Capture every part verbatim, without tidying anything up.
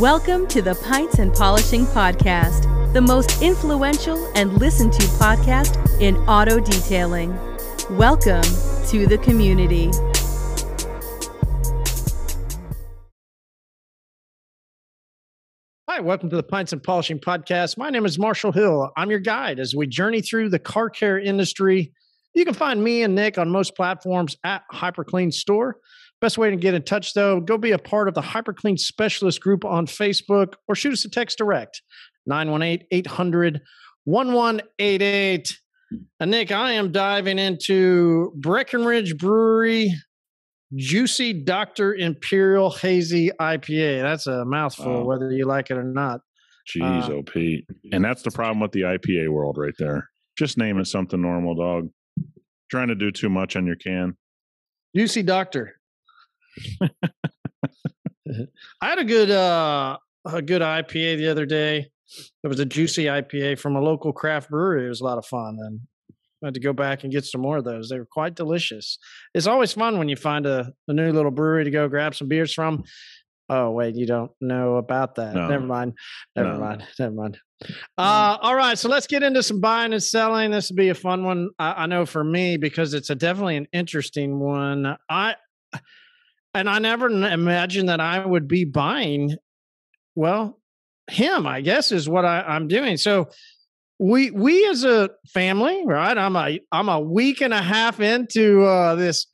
Welcome to the Pints and Polishing Podcast, the most influential and listened to podcast in auto detailing. Welcome to the community. Hi, welcome to the Pints and Polishing Podcast. My name is Marshall Hill. I'm your guide as we journey through the car care industry. You can find me and Nick on most platforms at HyperClean Store. Best way to get in touch, though, go be a part of the HyperClean Specialist group on Facebook or shoot us a text direct, nine one eight, eight hundred, one one eight eight. And Nick, I am diving into Breckenridge Brewery Juicy Doctor Imperial Hazy I P A. That's a mouthful, oh. whether you like it or not. Jeez, uh, oh, Pete. And that's the problem with the I P A world right there. Just name it something normal, dog. Trying to do too much on your can. Juicy Doctor. I had a good uh, a good I P A the other day. It was a juicy I P A from a local craft brewery. It was a lot of fun, and I had to go back and get some more of those. They were quite delicious. It's always fun when you find a, a new little brewery to go grab some beers from. Oh, wait, you don't know about that. No. Never mind. Never no. mind. Never mind. Uh, all right, so let's get into some buying and selling. This will be a fun one, I, I know, for me, because it's a definitely an interesting one. I And I never imagined that I would be buying, well, him, I guess, is what I, I'm doing. So we we as a family, right? I'm a I'm a week and a half into uh, this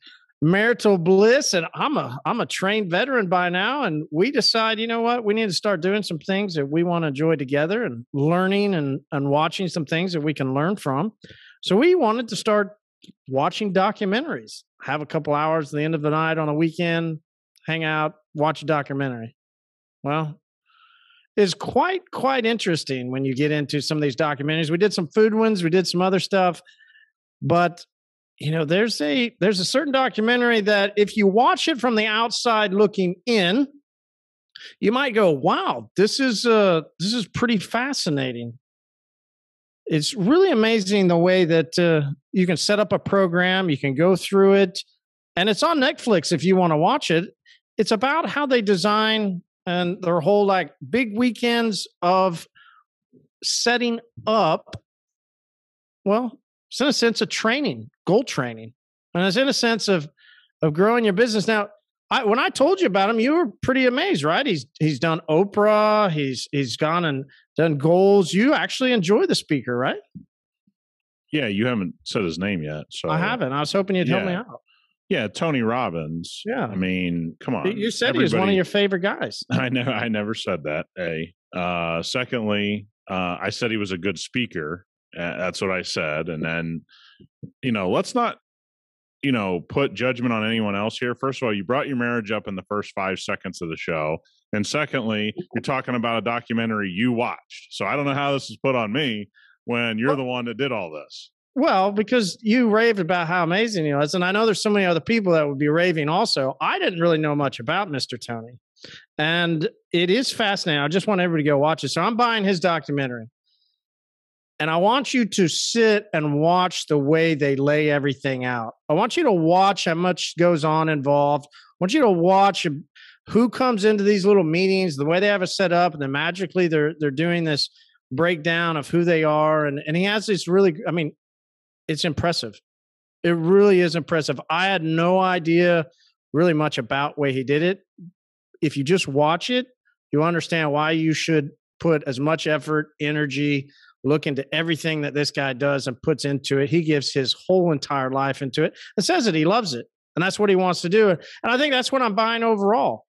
marital bliss, and I'm a I'm a trained veteran by now. And we decide, you know what, we need to start doing some things that we want to enjoy together, and learning and and watching some things that we can learn from. So we wanted to start watching documentaries. Have a couple hours at the end of the night on a weekend, hang out, watch a documentary. Well, it's quite, quite interesting when you get into some of these documentaries. We did some food ones, we did some other stuff, but you know, there's a, there's a certain documentary that if you watch it from the outside looking in, you might go, wow, this is uh this is pretty fascinating. It's really amazing the way that uh, you can set up a program, you can go through it, and it's on Netflix if you want to watch it. It's about how they design and their whole like big weekends of setting up, well, it's in a sense of training, goal training. And it's in a sense of of growing your business. Now, I, when I told you about him, you were pretty amazed, right? He's he's done Oprah. He's he's gone and done goals. You actually enjoy the speaker, right? Yeah, you haven't said his name yet. So I haven't. I was hoping you'd yeah. help me out. Yeah, Tony Robbins. Yeah, I mean, come on. You said Everybody, he was one of your favorite guys. I know. I never said that. A. Uh, secondly, uh, I said he was a good speaker. Uh, that's what I said. And then, you know, let's not. you know, put judgment on anyone else here. First of all, you brought your marriage up in the first five seconds of the show. And secondly, you're talking about a documentary you watched. So I don't know how this is put on me when you're well, the one that did all this. Well, because you raved about how amazing he was. And I know there's so many other people that would be raving also. I didn't really know much about Mister Tony. And it is fascinating. I just want everybody to go watch it. So I'm buying his documentary. And I want you to sit and watch the way they lay everything out. I want you to watch how much goes on involved. I want you to watch who comes into these little meetings, the way they have it set up, and then magically they're they're doing this breakdown of who they are. And, and he has this really, I mean, it's impressive. It really is impressive. I had no idea really much about the way he did it. If you just watch it, you understand why you should put as much effort, energy, look into everything that this guy does and puts into it. He gives his whole entire life into it and says that he loves it. And that's what he wants to do. And I think that's what I'm buying overall,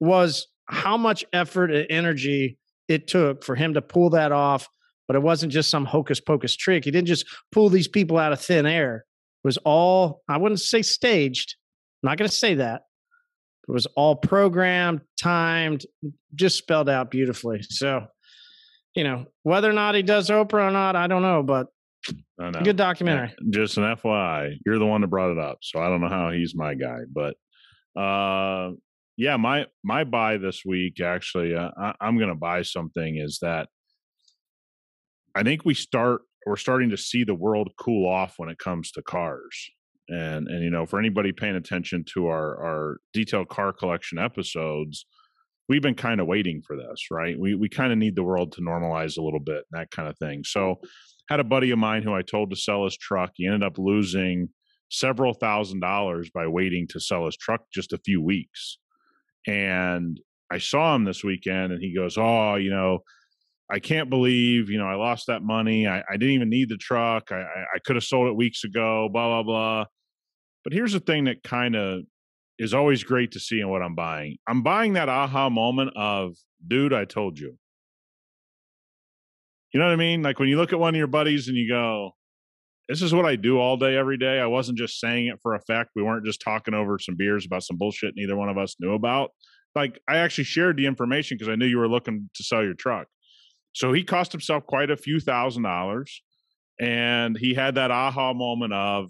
was how much effort and energy it took for him to pull that off. But it wasn't just some hocus pocus trick. He didn't just pull these people out of thin air. It was all, I wouldn't say staged. I'm not going to say that. It was all programmed, timed, just spelled out beautifully. So, you know, whether or not he does Oprah or not, I don't know, but I know. Good documentary. Just an F Y I, you're the one that brought it up. So I don't know how he's my guy, but uh, yeah, my, my buy this week, actually, uh, I, I'm going to buy something, is that I think we start, we're starting to see the world cool off when it comes to cars. And, and, you know, for anybody paying attention to our, our detailed car collection episodes, we've been kind of waiting for this, right? We we kind of need the world to normalize a little bit, that kind of thing. So had a buddy of mine who I told to sell his truck. He ended up losing several thousand dollars by waiting to sell his truck just a few weeks. And I saw him this weekend and he goes, oh, you know, I can't believe, you know, I lost that money. I, I didn't even need the truck. I, I could have sold it weeks ago, blah, blah, blah. But here's the thing that kind of is always great to see in what I'm buying. I'm buying that aha moment of, dude, I told you. You know what I mean? Like when you look at one of your buddies and you go, this is what I do all day, every day. I wasn't just saying it for effect. We weren't just talking over some beers about some bullshit neither one of us knew about. Like I actually shared the information because I knew you were looking to sell your truck. So he cost himself quite a few thousand dollars, and he had that aha moment of,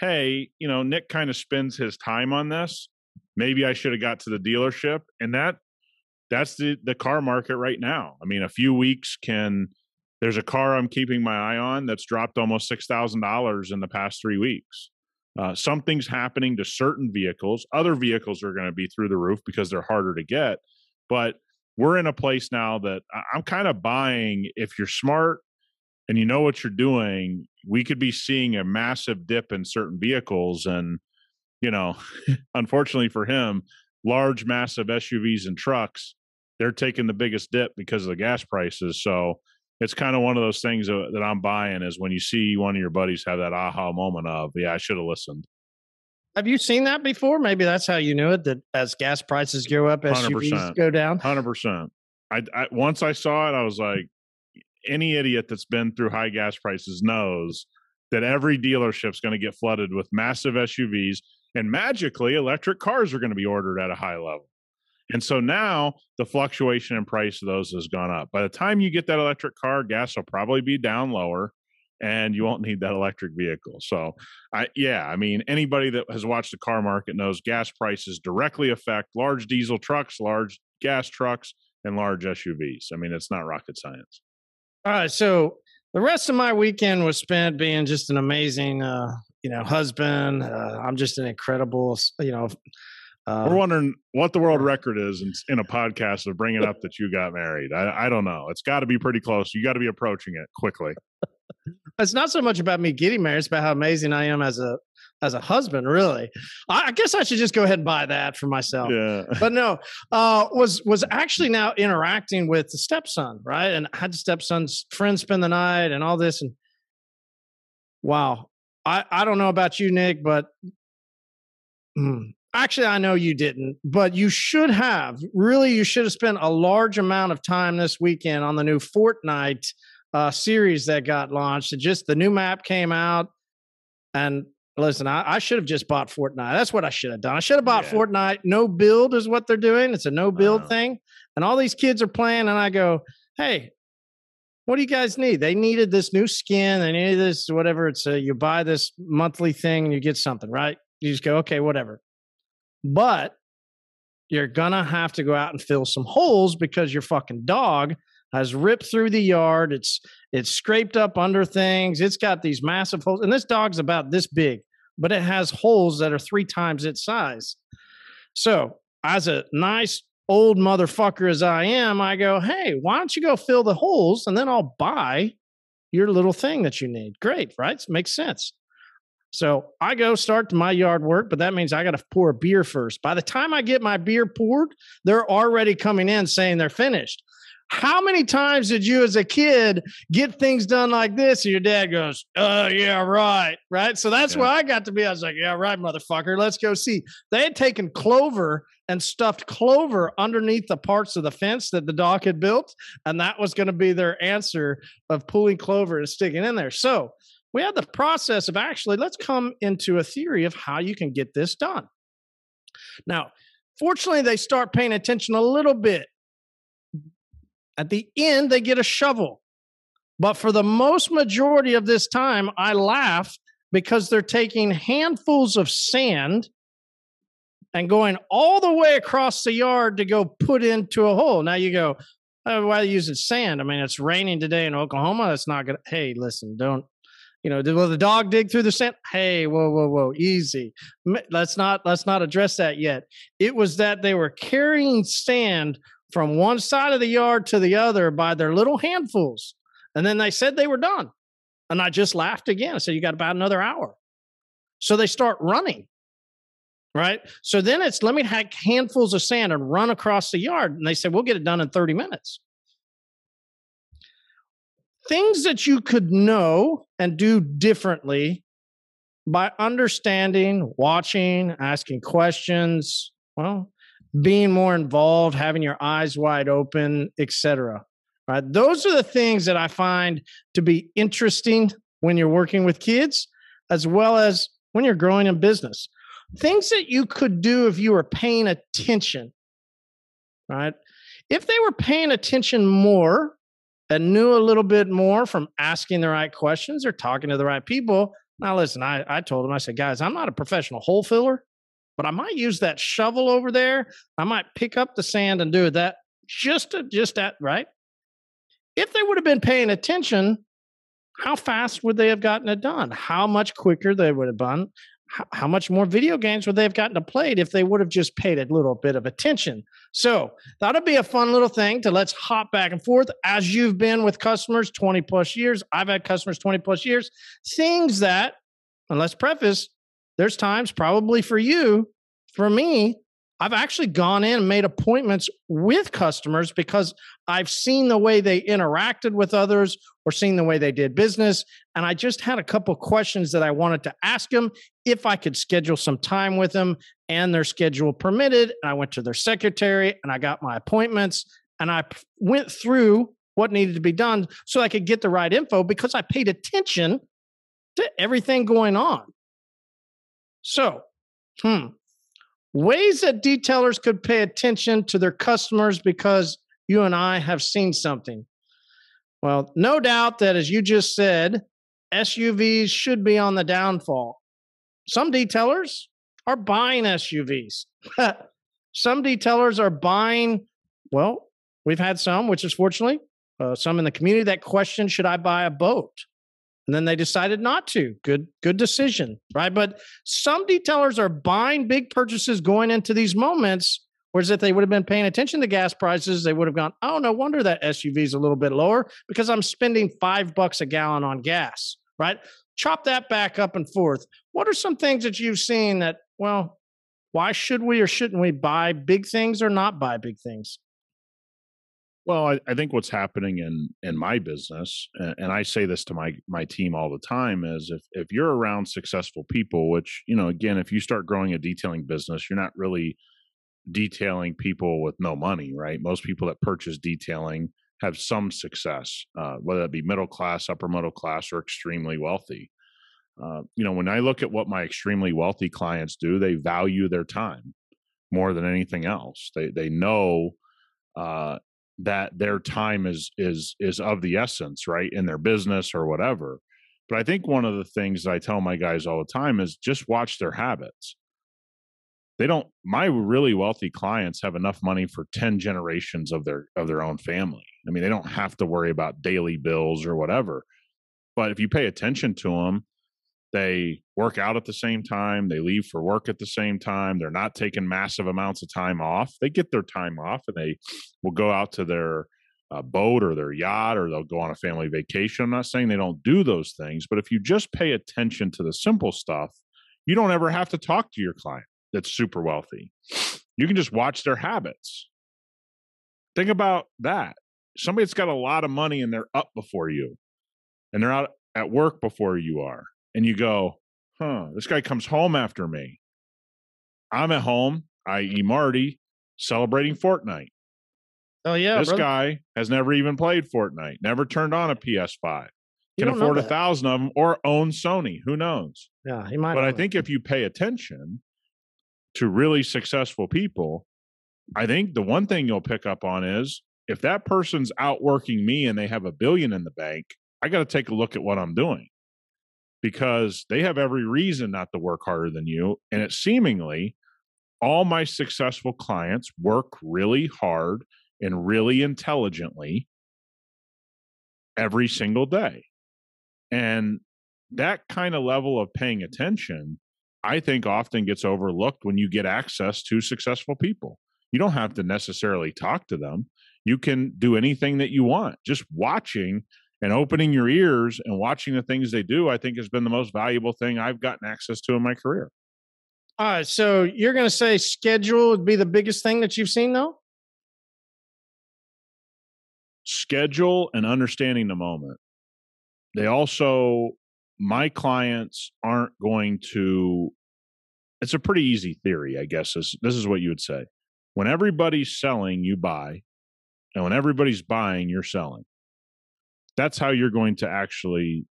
hey, you know, Nick kind of spends his time on this. Maybe I should have got to the dealership. And that that's the, the car market right now. I mean, a few weeks can, there's a car I'm keeping my eye on that's dropped almost six thousand dollars in the past three weeks. Uh, something's happening to certain vehicles. Other vehicles are going to be through the roof because they're harder to get. But we're in a place now that I'm kind of buying, if you're smart and you know what you're doing, we could be seeing a massive dip in certain vehicles. And, you know, unfortunately for him, large, massive S U Vs and trucks, they're taking the biggest dip because of the gas prices. So it's kind of one of those things that I'm buying is when you see one of your buddies have that aha moment of, yeah, I should have listened. Have you seen that before? Maybe that's how you knew it, that as gas prices go up, S U Vs one hundred percent go down. one hundred percent. I, I, once I saw it, I was like, any idiot that's been through high gas prices knows that every dealership's going to get flooded with massive S U Vs, and magically electric cars are going to be ordered at a high level. And so now the fluctuation in price of those has gone up. By the time you get that electric car, gas will probably be down lower, and you won't need that electric vehicle. So I, yeah, I mean, anybody that has watched the car market knows gas prices directly affect large diesel trucks, large gas trucks, and large S U Vs. I mean, it's not rocket science. All right. So the rest of my weekend was spent being just an amazing, uh, you know, husband. Uh, I'm just an incredible, you know, Uh, we're wondering what the world record is in, in a podcast of bringing up that you got married. I, I don't know. It's got to be pretty close. You got to be approaching it quickly. It's not so much about me getting married. It's about how amazing I am as a as a husband, really. I, I guess I should just go ahead and buy that for myself. Yeah. But no, uh, was was actually now interacting with the stepson, right? And I had the stepson's friend spend the night and all this. And wow. I, I don't know about you, Nick, but... Mm, actually, I know you didn't, but you should have. Really, you should have spent a large amount of time this weekend on the new Fortnite uh, series that got launched. It just the new map came out. And listen, I, I should have just bought Fortnite. That's what I should have done. I should have bought yeah. Fortnite. No build is what they're doing. It's a no build wow. thing. And all these kids are playing. And I go, hey, what do you guys need? They needed this new skin. They needed this, whatever. It's a, you buy this monthly thing and you get something, right? You just go, okay, whatever. But you're going to have to go out and fill some holes because your fucking dog has ripped through the yard. It's it's scraped up under things. It's got these massive holes. And this dog's about this big, but it has holes that are three times its size. So as a nice old motherfucker as I am, I go, hey, why don't you go fill the holes and then I'll buy your little thing that you need. Great, right? Makes sense. So I go start my yard work, but that means I got to pour a beer first. By the time I get my beer poured, they're already coming in saying they're finished. How many times did you as a kid get things done like this? And your dad goes, oh, yeah, right. Right. So that's yeah. where I got to be. I was like, yeah, right, motherfucker. Let's go see. They had taken clover and stuffed clover underneath the parts of the fence that the dog had built. And that was going to be their answer of pulling clover and sticking in there. So we had the process of actually, let's come into a theory of how you can get this done. Now, fortunately, they start paying attention a little bit. At the end, they get a shovel. But for the most majority of this time, I laugh because they're taking handfuls of sand and going all the way across the yard to go put into a hole. Now you go, oh, why are they using sand? I mean, it's raining today in Oklahoma. It's not going to, hey, listen, don't. You know, did, will the dog dig through the sand? Hey, whoa, whoa, whoa, easy. Let's not let's not address that yet. It was that they were carrying sand from one side of the yard to the other by their little handfuls. And then they said they were done. And I just laughed again. I said, you got about another hour. So they start running, right? So then it's, let me hack handfuls of sand and run across the yard. And they said, we'll get it done in thirty minutes. Things that you could know and do differently by understanding, watching, asking questions, well, being more involved, having your eyes wide open, et cetera. Right? Those are the things that I find to be interesting when you're working with kids, as well as when you're growing in business. Things that you could do if you were paying attention. Right? If they were paying attention more, and knew a little bit more from asking the right questions or talking to the right people. Now, listen, I, I told them, I said, guys, I'm not a professional hole filler, but I might use that shovel over there. I might pick up the sand and do that just to, just that, right? If they would have been paying attention, how fast would they have gotten it done? How much quicker they would have done? How, how much more video games would they have gotten to play if they would have just paid a little bit of attention? So that would be a fun little thing to let's hop back and forth as you've been with customers twenty plus years. I've had customers twenty plus years. Things that, and let's preface, there's times probably for you, for me, I've actually gone in and made appointments with customers because I've seen the way they interacted with others or seen the way they did business. And I just had a couple of questions that I wanted to ask them if I could schedule some time with them and their schedule permitted. And I went to their secretary and I got my appointments and I went through what needed to be done so I could get the right info because I paid attention to everything going on. So, hmm. ways that detailers could pay attention to their customers because you and I have seen something. Well, no doubt that, as you just said, S U Vs should be on the downfall. Some detailers are buying S U Vs. Some detailers are buying, well, we've had some, which is fortunately, uh, some in the community that question, should I buy a boat? And then they decided not to. Good, good decision, right? But some detailers are buying big purchases going into these moments, whereas if they would have been paying attention to gas prices, they would have gone, oh, no wonder that S U V is a little bit lower because I'm spending five bucks a gallon on gas, right? Chop that back up and forth. What are some things that you've seen that, well, why should we or shouldn't we buy big things or not buy big things? Well, I, I think what's happening in, in my business, and I say this to my, my team all the time, is if, if you're around successful people, which, you know, again, if you start growing a detailing business, you're not really detailing people with no money, right? Most people that purchase detailing have some success, uh, whether that be middle class, upper middle class, or extremely wealthy. Uh, you know, when I look at what my extremely wealthy clients do, they value their time more than anything else. They, they know, uh, that their time is is is of the essence, right, in their business or whatever. But I think one of the things that I tell my guys all the time is just watch their habits. They don't. My really wealthy clients have enough money for ten generations of their of their own family. I mean, they don't have to worry about daily bills or whatever. But if you pay attention to them, they work out at the same time. They leave for work at the same time. They're not taking massive amounts of time off. They get their time off and they will go out to their uh, boat or their yacht, or they'll go on a family vacation. I'm not saying they don't do those things, but if you just pay attention to the simple stuff, you don't ever have to talk to your client that's super wealthy. You can just watch their habits. Think about that. Somebody that's got a lot of money and they're up before you and they're out at work before you are. And you go, huh, this guy comes home after me. I'm at home, that is. Marty, celebrating Fortnite. Oh, yeah, This brother. guy has never even played Fortnite, never turned on a P S five, can afford a thousand of them or own Sony. Who knows? Yeah, he might. But I think that. if you pay attention to really successful people, I think the one thing you'll pick up on is if that person's outworking me and they have a billion in the bank, I got to take a look at what I'm doing, because they have every reason not to work harder than you. And it seemingly, all my successful clients work really hard and really intelligently every single day. And that kind of level of paying attention, I think often gets overlooked when you get access to successful people. You don't have to necessarily talk to them. You can do anything that you want. Just watching and opening your ears and watching the things they do, I think has been the most valuable thing I've gotten access to in my career. Uh, so you're going to say schedule would be the biggest thing that you've seen, though? Schedule and understanding the moment. They also, my clients aren't going to, it's a pretty easy theory, I guess. This, this is what you would say. When everybody's selling, you buy. And when everybody's buying, you're selling. That's how you're going to actually,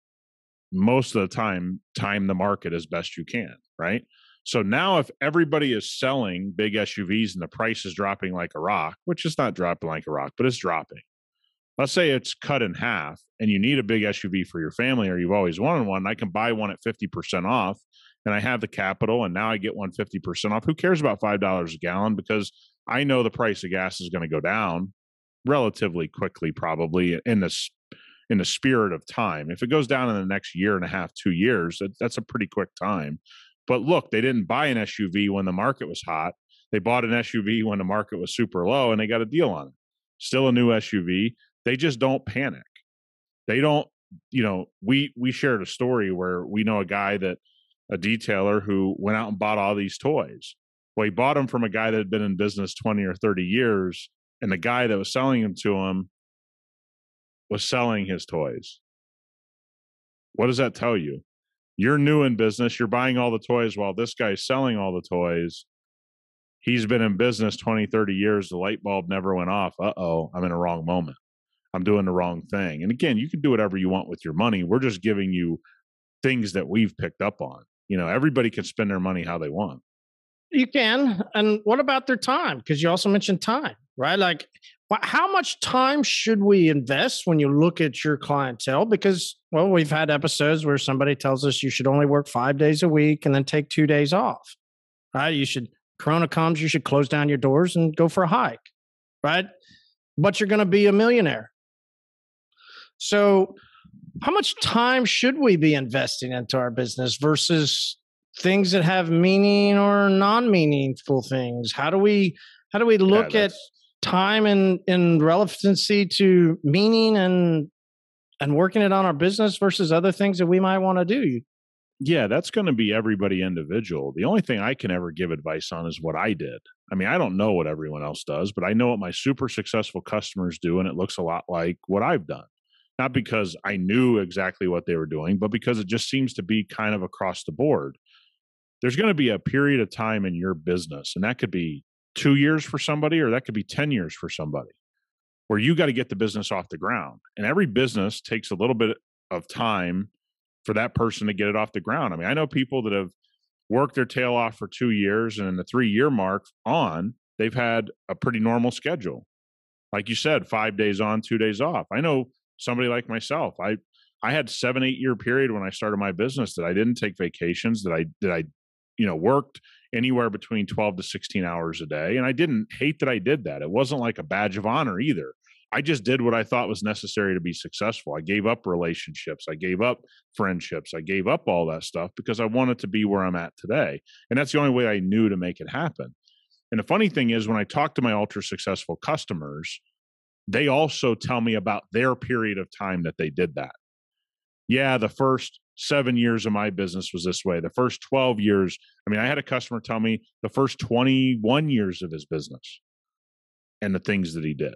most of the time, time the market as best you can, right? So now if everybody is selling big S U Vs and the price is dropping like a rock, which is not dropping like a rock, but it's dropping. Let's say it's cut in half and you need a big S U V for your family or you've always wanted one. I can buy one at fifty percent off and I have the capital and now I get one fifty percent off. Who cares about five dollars a gallon? Because I know the price of gas is going to go down relatively quickly, probably in this, in the spirit of time. If it goes down in the next year and a half, two years, that, that's a pretty quick time. But look, they didn't buy an S U V when the market was hot. They bought an S U V when the market was super low and they got a deal on it. Still a new S U V. They just don't panic. They don't, you know, we, we shared a story where we know a guy that, a detailer who went out and bought all these toys. Well, he bought them from a guy that had been in business twenty or thirty years. And the guy that was selling them to him was selling his toys. What does that tell you? You're new in business. You're buying all the toys while this guy's selling all the toys. He's been in business twenty, thirty years. The light bulb never went off. Uh-oh, I'm in the wrong moment. I'm doing the wrong thing. And again, you can do whatever you want with your money. We're just giving you things that we've picked up on. You know, everybody can spend their money how they want. You can. And what about their time? Because you also mentioned time, right? Like, how much time should we invest when you look at your clientele? Because, well, we've had episodes where somebody tells us you should only work five days a week and then take two days off, right? You should, Corona comes, you should close down your doors and go for a hike, right? But you're going to be a millionaire. So how much time should we be investing into our business versus things that have meaning or non-meaningful things? How do we, how do we look yeah, at time and, and relevancy to meaning and, and working it on our business versus other things that we might want to do? Yeah, that's going to be everybody individual. The only thing I can ever give advice on is what I did. I mean, I don't know what everyone else does, but I know what my super successful customers do. And it looks a lot like what I've done. Not because I knew exactly what they were doing, but because it just seems to be kind of across the board. There's going to be a period of time in your business, and that could be two years for somebody, or that could be ten years for somebody, where you got to get the business off the ground. And every business takes a little bit of time for that person to get it off the ground. I mean, I know people that have worked their tail off for two years, and in the three-year mark on, they've had a pretty normal schedule. Like you said, five days on, two days off. I know somebody like myself, I, I had seven, eight year period when I started my business that I didn't take vacations, that I, that I, you know, worked anywhere between twelve to sixteen hours a day. And I didn't hate that I did that. It wasn't like a badge of honor either. I just did what I thought was necessary to be successful. I gave up relationships. I gave up friendships. I gave up all that stuff because I wanted to be where I'm at today. And that's the only way I knew to make it happen. And the funny thing is, when I talk to my ultra successful customers, they also tell me about their period of time that they did that. Yeah, the first seven years of my business was this way. The first twelve years, I mean, I had a customer tell me the first twenty-one years of his business and the things that he did.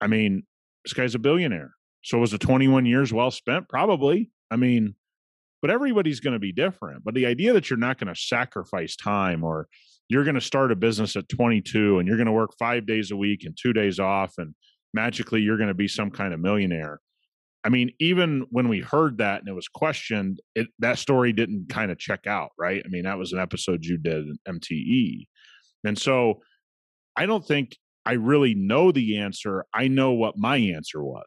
I mean, this guy's a billionaire. So was the twenty-one years well spent? Probably. I mean, but everybody's going to be different. But the idea that you're not going to sacrifice time, or you're going to start a business at twenty-two and you're going to work five days a week and two days off and magically you're going to be some kind of millionaire. I mean, even when we heard that and it was questioned, it, that story didn't kind of check out, right? I mean, that was an episode you did in M T E. And so I don't think I really know the answer. I know what my answer was,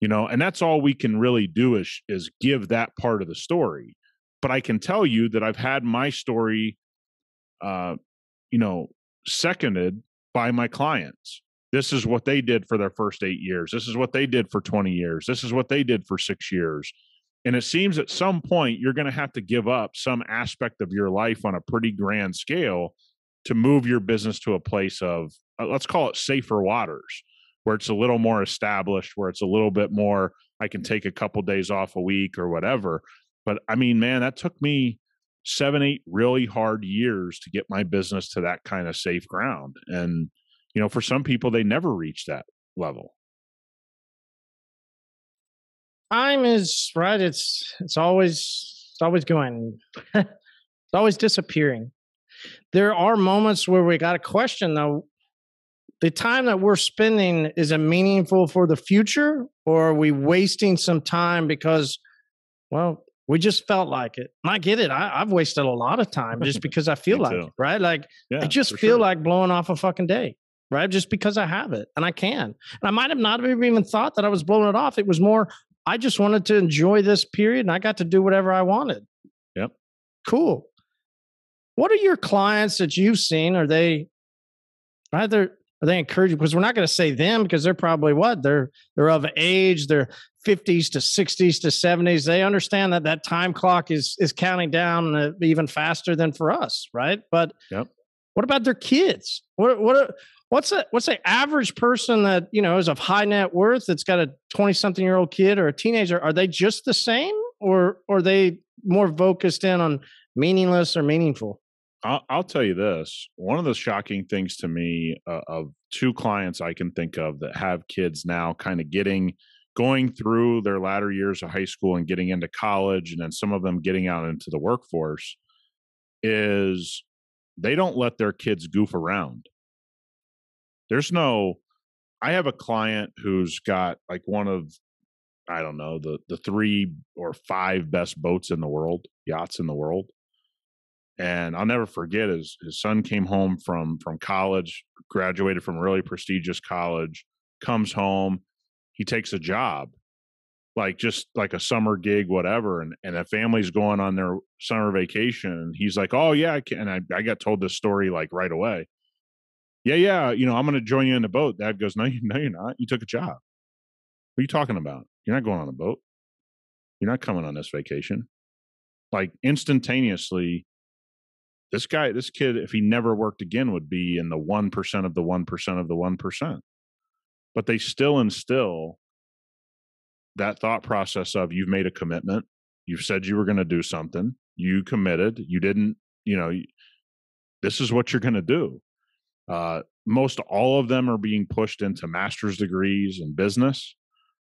you know, and that's all we can really do is, is give that part of the story. But I can tell you that I've had my story, uh, you know, seconded by my clients. This is what they did for their first eight years. This is what they did for twenty years. This is what they did for six years. And it seems at some point you're going to have to give up some aspect of your life on a pretty grand scale to move your business to a place of, uh, let's call it safer waters, where it's a little more established, where it's a little bit more, I can take a couple days off a week or whatever. But I mean, man, that took me seven, eight really hard years to get my business to that kind of safe ground. And, you know, for some people, they never reach that level. Time is right. It's it's always it's always going. It's always disappearing. There are moments where we got to question though: the time that we're spending, is it meaningful for the future, or are we wasting some time because, well, we just felt like it? And I get it. I, I've wasted a lot of time just because I feel like too. it, right? Like yeah, I just feel sure. like blowing off a fucking day, right? Just because I have it and I can. And I might have not even thought that I was blowing it off. It was more, I just wanted to enjoy this period and I got to do whatever I wanted. Yep. Cool. What are your clients that you've seen? Are they either, are they encouraging? Because we're not going to say them, because they're probably what? They're, they're of age, they're fifties to sixties to seventies. They understand that that time clock is, is counting down even faster than for us. Right. But yep. What about their kids? What, what, what's a, what's an average person that, you know, is of high net worth, that's got a twenty something year old kid or a teenager? Are they just the same, or, or are they more focused in on meaningless or meaningful? I'll, I'll tell you this. One of the shocking things to me uh, of two clients I can think of that have kids now kind of getting, going through their latter years of high school and getting into college, and then some of them getting out into the workforce, is they don't let their kids goof around. There's no, I have a client who's got like one of, I don't know, the the three or five best boats in the world, yachts in the world. And I'll never forget, his, his son came home from, from college, graduated from a really prestigious college, comes home, he takes a job, like just like a summer gig, whatever. And, and a family's going on their summer vacation. And he's like, oh yeah, I can. And I, I got told this story like right away. Yeah, yeah, you know, I'm going to join you in the boat. Dad goes, no, you, no, you're not. You took a job. What are you talking about? You're not going on a boat. You're not coming on this vacation. Like instantaneously, this guy, this kid, if he never worked again, would be in the one percent of the one percent of the one percent. But they still instill that thought process of, you've made a commitment. You've said you were going to do something. You committed. You didn't, you know, this is what you're going to do. Uh, most all of them are being pushed into master's degrees in business.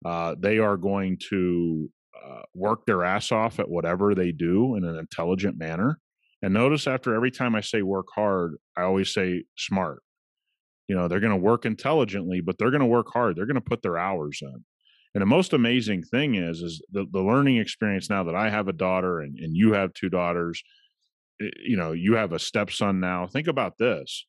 Uh, they are going to uh, work their ass off at whatever they do in an intelligent manner. And notice, after every time I say work hard, I always say smart. You know, they're going to work intelligently, but they're going to work hard. They're going to put their hours in. And the most amazing thing is, is the, the learning experience now that I have a daughter and, and you have two daughters, you know, you have a stepson now. Think about this.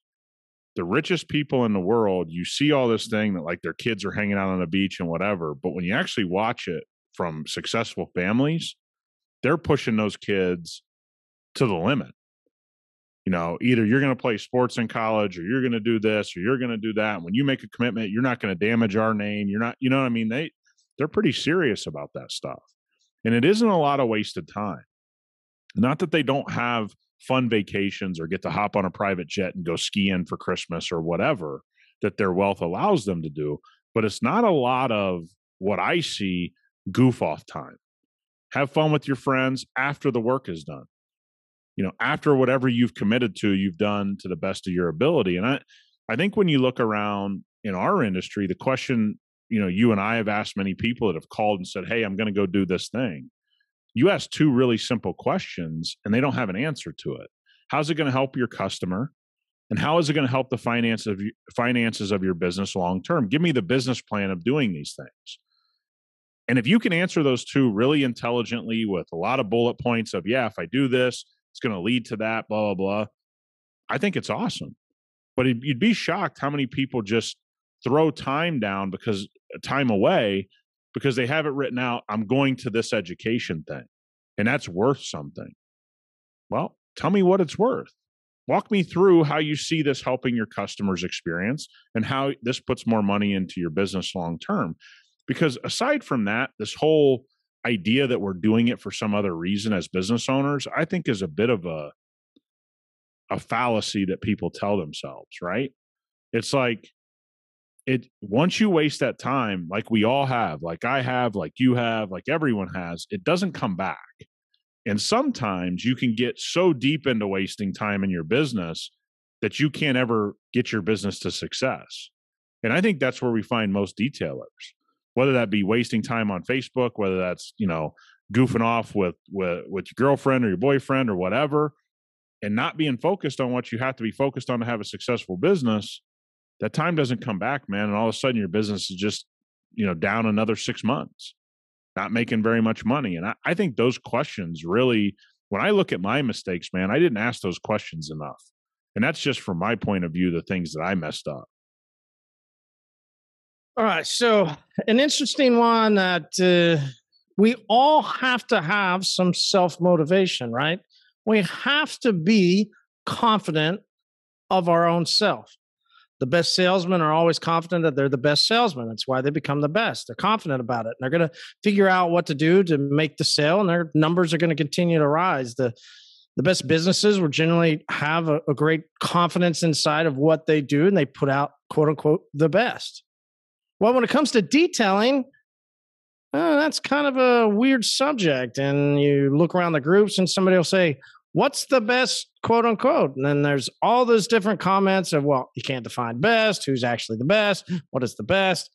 The richest people in the world, you see all this thing that like their kids are hanging out on the beach and whatever. But when you actually watch it from successful families, they're pushing those kids to the limit. You know, either you're going to play sports in college, or you're going to do this, or you're going to do that. And when you make a commitment, you're not going to damage our name. You're not, you know what I mean? They, they're pretty serious about that stuff. And it isn't a lot of wasted time. Not that they don't have fun vacations or get to hop on a private jet and go skiing for Christmas or whatever that their wealth allows them to do. But it's not a lot of what I see, goof off time. Have fun with your friends after the work is done. You know, after whatever you've committed to, you've done to the best of your ability. And I, I think when you look around in our industry, the question, you know, you and I have asked many people that have called and said, hey, I'm going to go do this thing. You ask two really simple questions and they don't have an answer to it. How's it going to help your customer? And how is it going to help the finance of your, finances of your business long-term? Give me the business plan of doing these things. And if you can answer those two really intelligently with a lot of bullet points of, yeah, if I do this, it's going to lead to that, blah, blah, blah, I think it's awesome. But it, you'd be shocked how many people just throw time down because time away because they have it written out. I'm going to this education thing, and that's worth something. Well, tell me what it's worth. Walk me through how you see this helping your customer's experience and how this puts more money into your business long term. Because aside from that, this whole idea that we're doing it for some other reason as business owners, I think is a bit of a a fallacy that people tell themselves, right? It's like, it once you waste that time, like we all have, like I have, like you have, like everyone has, it doesn't come back. And sometimes you can get so deep into wasting time in your business that you can't ever get your business to success. And I think that's where we find most detailers, whether that be wasting time on Facebook, whether that's, you know, goofing off with, with, with your girlfriend or your boyfriend or whatever, and not being focused on what you have to be focused on to have a successful business. That time doesn't come back, man. And all of a sudden your business is just, you know, down another six months, not making very much money. And I, I think those questions really, when I look at my mistakes, man, I didn't ask those questions enough. And that's just from my point of view, the things that I messed up. All right. So an interesting one that uh, we all have to have some self-motivation, right? We have to be confident of our own self. The best salesmen are always confident that they're the best salesman. That's why they become the best. They're confident about it. And they're going to figure out what to do to make the sale, and their numbers are going to continue to rise. The The best businesses will generally have a, a great confidence inside of what they do, and they put out, quote unquote, the best. Well, when it comes to detailing, oh, that's kind of a weird subject. And you look around the groups and somebody will say, what's the best, quote unquote? And then there's all those different comments of, well, you can't define best, who's actually the best, what is the best?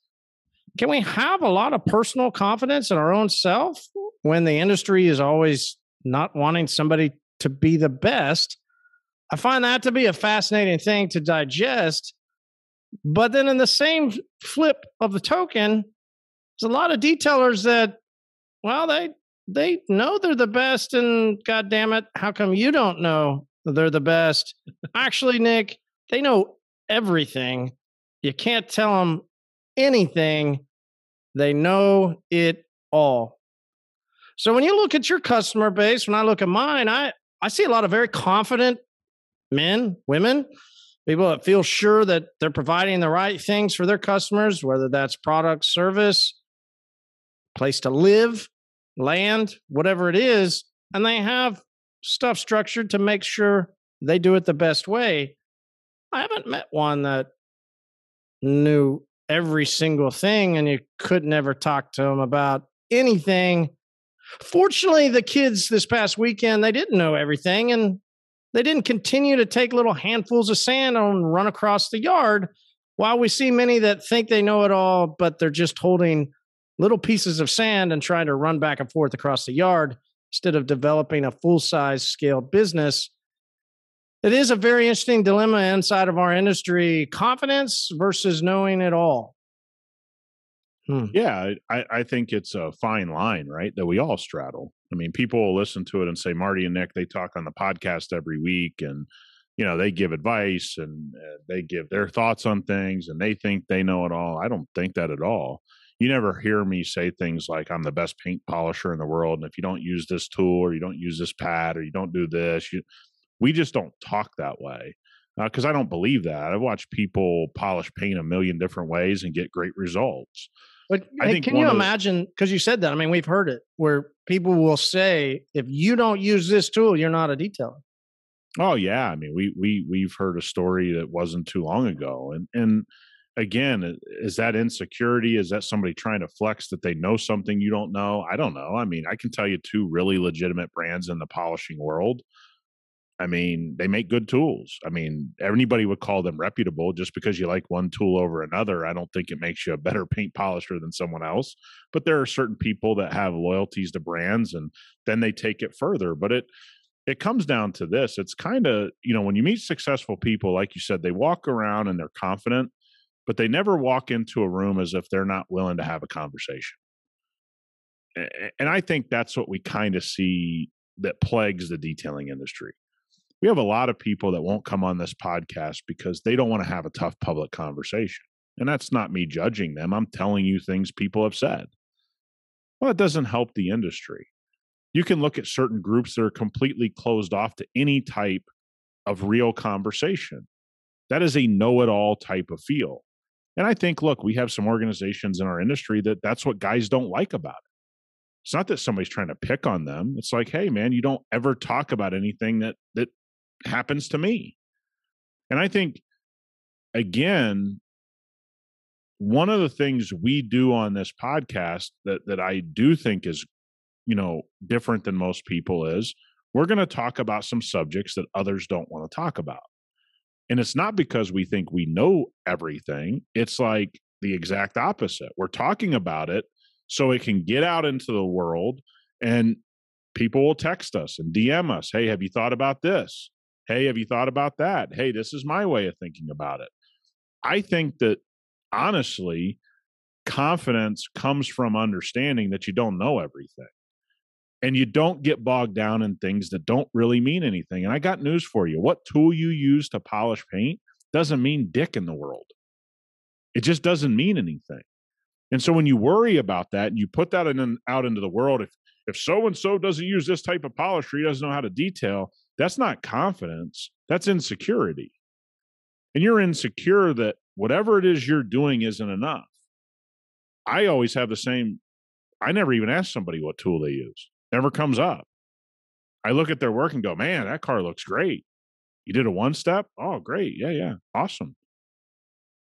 Can we have a lot of personal confidence in our own self when the industry is always not wanting somebody to be the best? I find that to be a fascinating thing to digest. But then in the same flip of the token, there's a lot of detailers that, well, they they know they're the best, and God damn it, how come you don't know they're the best? Actually, Nick, they know everything. You can't tell them anything. They know it all. So when you look at your customer base, when I look at mine, I, I see a lot of very confident men, women, people that feel sure that they're providing the right things for their customers, whether that's product, service, place to live, land, whatever it is. And they have stuff structured to make sure they do it the best way. I haven't met one that knew every single thing and you could never talk to them about anything. Fortunately, the kids this past weekend, they didn't know everything, and they didn't continue to take little handfuls of sand and run across the yard, while we see many that think they know it all, but they're just holding little pieces of sand and trying to run back and forth across the yard instead of developing a full-size scale business. It is a very interesting dilemma inside of our industry, confidence versus knowing it all. Hmm. Yeah, I, I think it's a fine line, right, that we all straddle. I mean, people will listen to it and say, Marty and Nick, they talk on the podcast every week, and, you know, they give advice and they give their thoughts on things, and they think they know it all. I don't think that at all. You never hear me say things like, I'm the best paint polisher in the world, and if you don't use this tool or you don't use this pad or you don't do this, you, we just don't talk that way. Because uh, I don't believe that. I've watched people polish paint a million different ways and get great results. But I think, can you imagine, because you said that, I mean, we've heard it, where people will say, if you don't use this tool, you're not a detailer. Oh, yeah. I mean, we, we, we've heard a story that wasn't too long ago. And, and again, is that insecurity? Is that somebody trying to flex that they know something you don't know? I don't know. I mean, I can tell you two really legitimate brands in the polishing world. I mean, they make good tools. I mean, anybody would call them reputable. Just because you like one tool over another, I don't think it makes you a better paint polisher than someone else. But there are certain people that have loyalties to brands, and then they take it further. But it it comes down to this. It's kind of, you know, when you meet successful people, like you said, they walk around and they're confident, but they never walk into a room as if they're not willing to have a conversation. And I think that's what we kind of see that plagues the detailing industry. We have a lot of people that won't come on this podcast because they don't want to have a tough public conversation. And that's not me judging them. I'm telling you things people have said. Well, it doesn't help the industry. You can look at certain groups that are completely closed off to any type of real conversation. That is a know-it-all type of feel. And I think, look, we have some organizations in our industry that that's what guys don't like about it. It's not that somebody's trying to pick on them. It's like, hey, man, you don't ever talk about anything that that happens to me. And I think, again, one of the things we do on this podcast that that I do think is, you know, different than most people is we're going to talk about some subjects that others don't want to talk about. And it's not because we think we know everything. It's like the exact opposite. We're talking about it so it can get out into the world, and people will text us and D M us. Hey, have you thought about this? Hey, have you thought about that? Hey, this is my way of thinking about it. I think that, honestly, confidence comes from understanding that you don't know everything. And you don't get bogged down in things that don't really mean anything. And I got news for you. What tool you use to polish paint doesn't mean dick in the world. It just doesn't mean anything. And so when you worry about that and you put that in, out into the world, if if so-and-so doesn't use this type of polish or he doesn't know how to detail, that's not confidence. That's insecurity. And you're insecure that whatever it is you're doing isn't enough. I always have the same. I never even ask somebody what tool they use. Never comes up. I look at their work and go, man, that car looks great. You did a one step? Oh, great. Yeah, yeah. Awesome.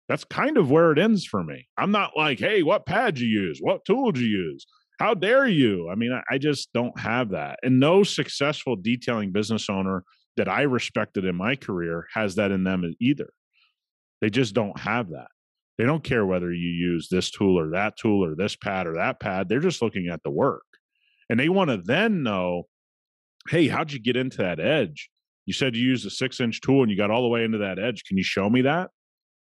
That's kind of where it ends for me. I'm not like, hey, what pad do you use? What tool do you use? How dare you? I mean, I, I just don't have that. And no successful detailing business owner that I respected in my career has that in them either. They just don't have that. They don't care whether you use this tool or that tool or this pad or that pad. They're just looking at the work. And they want to then know, hey, how'd you get into that edge? You said you used a six inch tool and you got all the way into that edge. Can you show me that?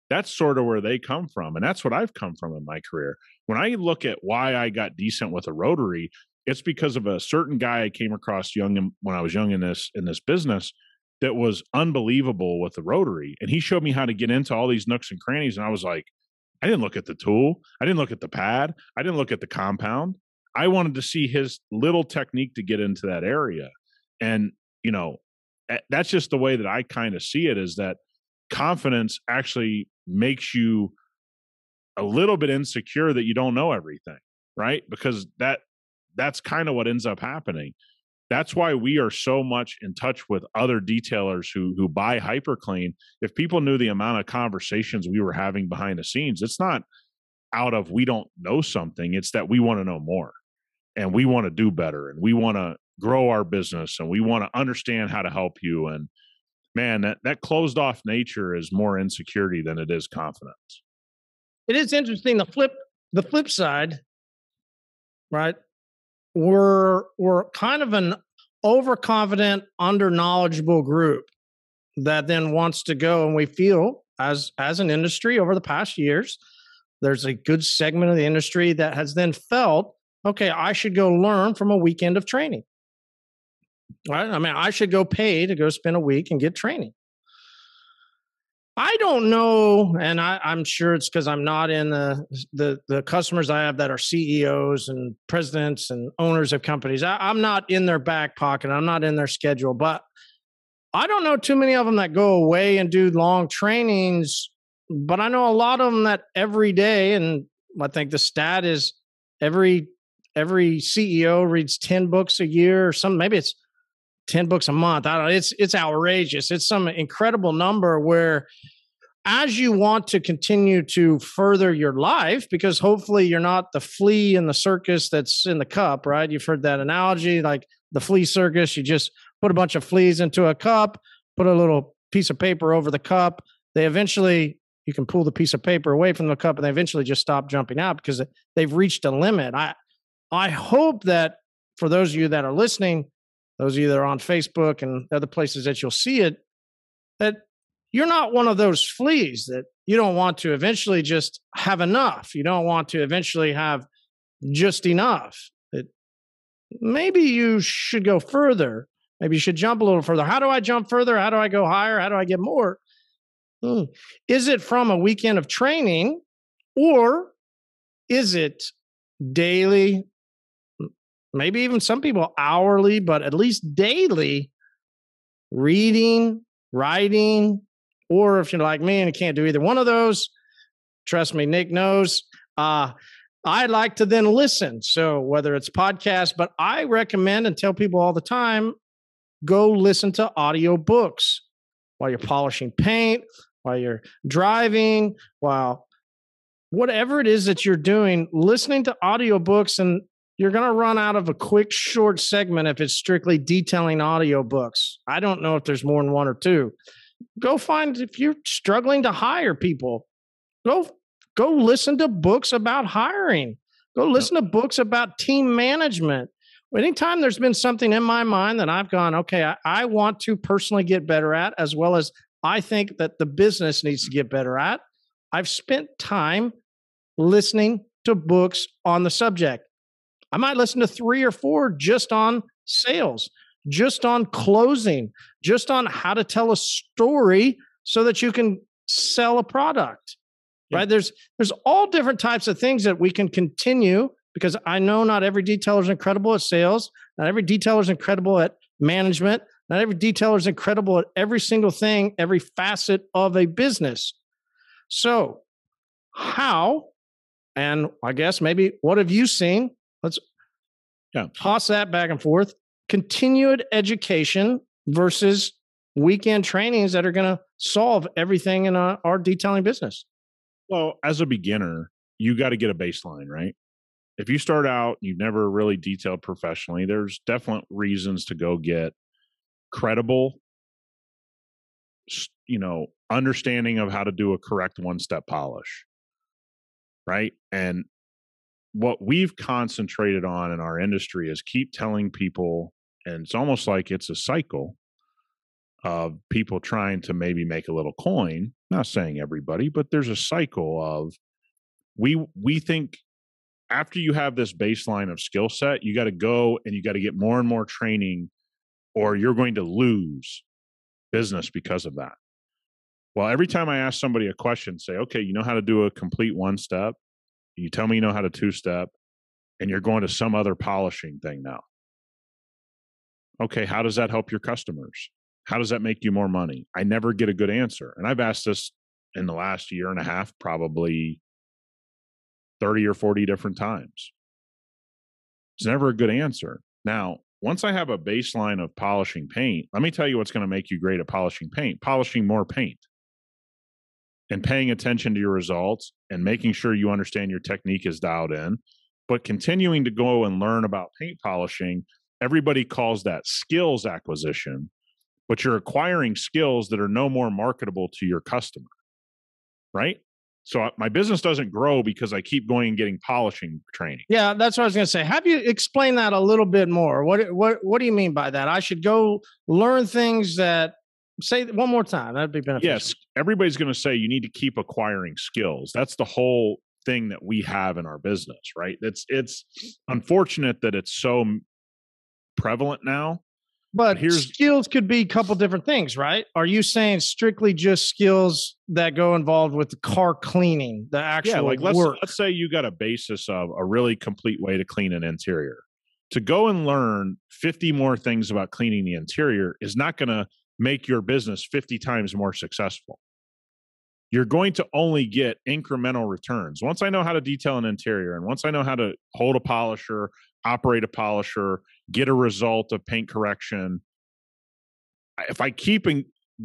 That's sort of where they come from. And that's what I've come from in my career. When I look at why I got decent with a rotary, it's because of a certain guy I came across young when I was young in this, in this business that was unbelievable with the rotary. And he showed me how to get into all these nooks and crannies. And I was like, I didn't look at the tool. I didn't look at the pad. I didn't look at the compound. I wanted to see his little technique to get into that area. And, you know, that's just the way that I kind of see it, is that confidence actually makes you a little bit insecure that you don't know everything, right? Because that that's kind of what ends up happening. That's why we are so much in touch with other detailers who who buy HyperClean. If people knew the amount of conversations we were having behind the scenes, it's not out of we don't know something, it's that we want to know more. And we want to do better, and we want to grow our business, and we want to understand how to help you. And man, that, that closed off nature is more insecurity than it is confidence. It is interesting. The flip, the flip side, right? We're, we're kind of an overconfident, under knowledgeable group that then wants to go. And we feel as, as an industry over the past years, there's a good segment of the industry that has then felt, okay, I should go learn from a weekend of training. Right? I mean, I should go pay to go spend a week and get training. I don't know, and I, I'm sure it's because I'm not in the, the the customers I have that are C E Os and presidents and owners of companies. I, I'm not in their back pocket. I'm not in their schedule, but I don't know too many of them that go away and do long trainings, but I know a lot of them that every day, and I think the stat is every Every C E O reads ten books a year or some, maybe it's ten books a month. I don't know. It's, it's outrageous. It's some incredible number where as you want to continue to further your life, because hopefully you're not the flea in the circus that's in the cup, right? You've heard that analogy, like the flea circus. You just put a bunch of fleas into a cup, put a little piece of paper over the cup. They eventually, you can pull the piece of paper away from the cup and they eventually just stop jumping out because they've reached a limit. I, I hope that for those of you that are listening, those of you that are on Facebook and other places that you'll see it, that you're not one of those fleas that you don't want to eventually just have enough. You don't want to eventually have just enough. That maybe you should go further. Maybe you should jump a little further. How do I jump further? How do I go higher? How do I get more? Hmm. Is it from a weekend of training, or is it daily? Maybe even some people hourly, but at least daily reading, writing, or if you're like me and you can't do either one of those, trust me, Nick knows, uh, I like to then listen. So whether it's podcasts, but I recommend and tell people all the time, go listen to audiobooks while you're polishing paint, while you're driving, while whatever it is that you're doing, listening to audiobooks, and you're going to run out of a quick, short segment if it's strictly detailing audiobooks. I don't know if there's more than one or two. Go find, if you're struggling to hire people, go Go listen to books about hiring. Go listen to books about team management. Anytime there's been something in my mind that I've gone, okay, I, I want to personally get better at, as well as I think that the business needs to get better at, I've spent time listening to books on the subject. I might listen to three or four just on sales, just on closing, just on how to tell a story so that you can sell a product. Right. Yeah. There's, there's all different types of things that we can continue, because I know not every detailer is incredible at sales. Not every detailer is incredible at management. Not every detailer is incredible at every single thing, every facet of a business. So how, and I guess maybe what have you seen? Let's yeah. toss that back and forth. Continued education versus weekend trainings that are going to solve everything in our, our detailing business. Well, as a beginner, you got to get a baseline, right? If you start out, you've never really detailed professionally, there's definite reasons to go get credible, you know, understanding of how to do a correct one-step polish, right? And what we've concentrated on in our industry is keep telling people, and it's almost like it's a cycle of people trying to maybe make a little coin. Not saying everybody, but there's a cycle of we we think after you have this baseline of skill set, you got to go and you got to get more and more training, or you're going to lose business because of that. Well, every time I ask somebody a question, say, okay, you know how to do a complete one step. You tell me you know how to two step, and you're going to some other polishing thing now. Okay, how does that help your customers? How does that make you more money? I never get a good answer. And I've asked this in the last year and a half, probably thirty or forty different times. It's never a good answer. Now, once I have a baseline of polishing paint, let me tell you what's going to make you great at polishing paint, polishing more paint and paying attention to your results and making sure you understand your technique is dialed in, but continuing to go and learn about paint polishing. Everybody calls that skills acquisition. But you're acquiring skills that are no more marketable to your customer, right? So my business doesn't grow because I keep going and getting polishing training. Yeah, that's what I was going to say. Have you explain that a little bit more? What what what do you mean by that? I should go learn things that, say one more time. That'd be beneficial. Yes, everybody's going to say you need to keep acquiring skills. That's the whole thing that we have in our business, right? It's it's unfortunate that it's so prevalent now. But here's, skills could be a couple different things, right? Are you saying strictly just skills that go involved with the car cleaning, the actual yeah, like let's, work? Let's say you got a basis of a really complete way to clean an interior. To go and learn fifty more things about cleaning the interior is not going to make your business fifty times more successful. You're going to only get incremental returns. Once I know how to detail an interior, and once I know how to hold a polisher, operate a polisher, get a result of paint correction. If I keep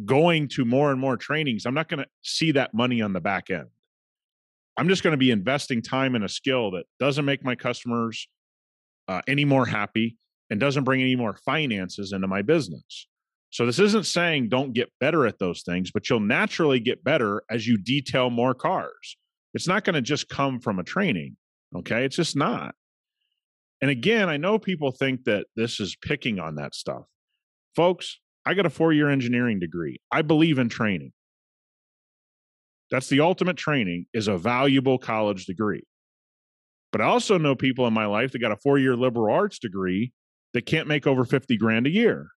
going to more and more trainings, I'm not going to see that money on the back end. I'm just going to be investing time in a skill that doesn't make my customers uh, any more happy and doesn't bring any more finances into my business. So this isn't saying don't get better at those things, but you'll naturally get better as you detail more cars. It's not going to just come from a training. Okay. It's just not. And again, I know people think that this is picking on that stuff. Folks, I got a four-year engineering degree. I believe in training. That's the ultimate training, is a valuable college degree. But I also know people in my life that got a four-year liberal arts degree that can't make over fifty grand a year.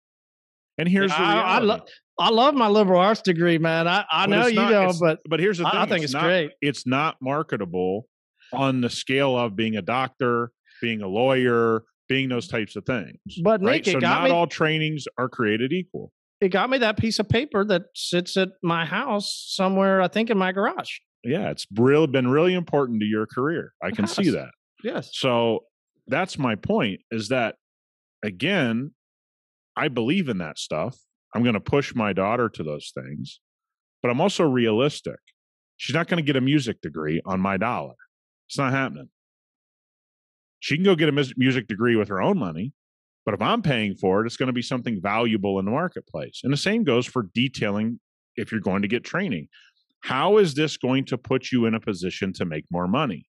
And here's the reality. I, I, lo- I love my liberal arts degree, man. I, I know you don't, but but here's the thing. I think it's great. It's not marketable on the scale of being a doctor, being a lawyer, being those types of things. But Nick, right? So not all trainings are created equal. he got me that piece of paper that sits at my house somewhere, I think in my garage. Yeah, it's really been really important to your career. I can see that. Yes. So that's my point, is that, again, I believe in that stuff. I'm going to push my daughter to those things, but I'm also realistic. She's not going to get a music degree on my dollar. It's not happening. She can go get a music degree with her own money, but if I'm paying for it, it's going to be something valuable in the marketplace. And the same goes for detailing if you're going to get training. How is this going to put you in a position to make more money?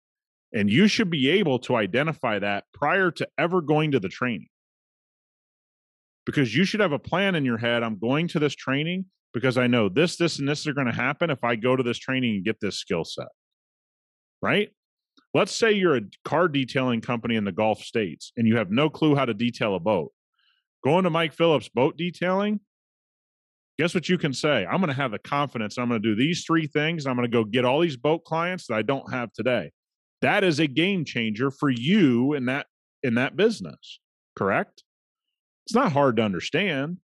And you should be able to identify that prior to ever going to the training. Because you should have a plan in your head. I'm going to this training because I know this, this, and this are going to happen if I go to this training and get this skill set, right? Let's say you're a car detailing company in the Gulf States and you have no clue how to detail a boat. Going to Mike Phillips boat detailing, guess what you can say? I'm going to have the confidence. I'm going to do these three things. I'm going to go get all these boat clients that I don't have today. That is a game changer for you in that, in that business, correct? It's not hard to understand,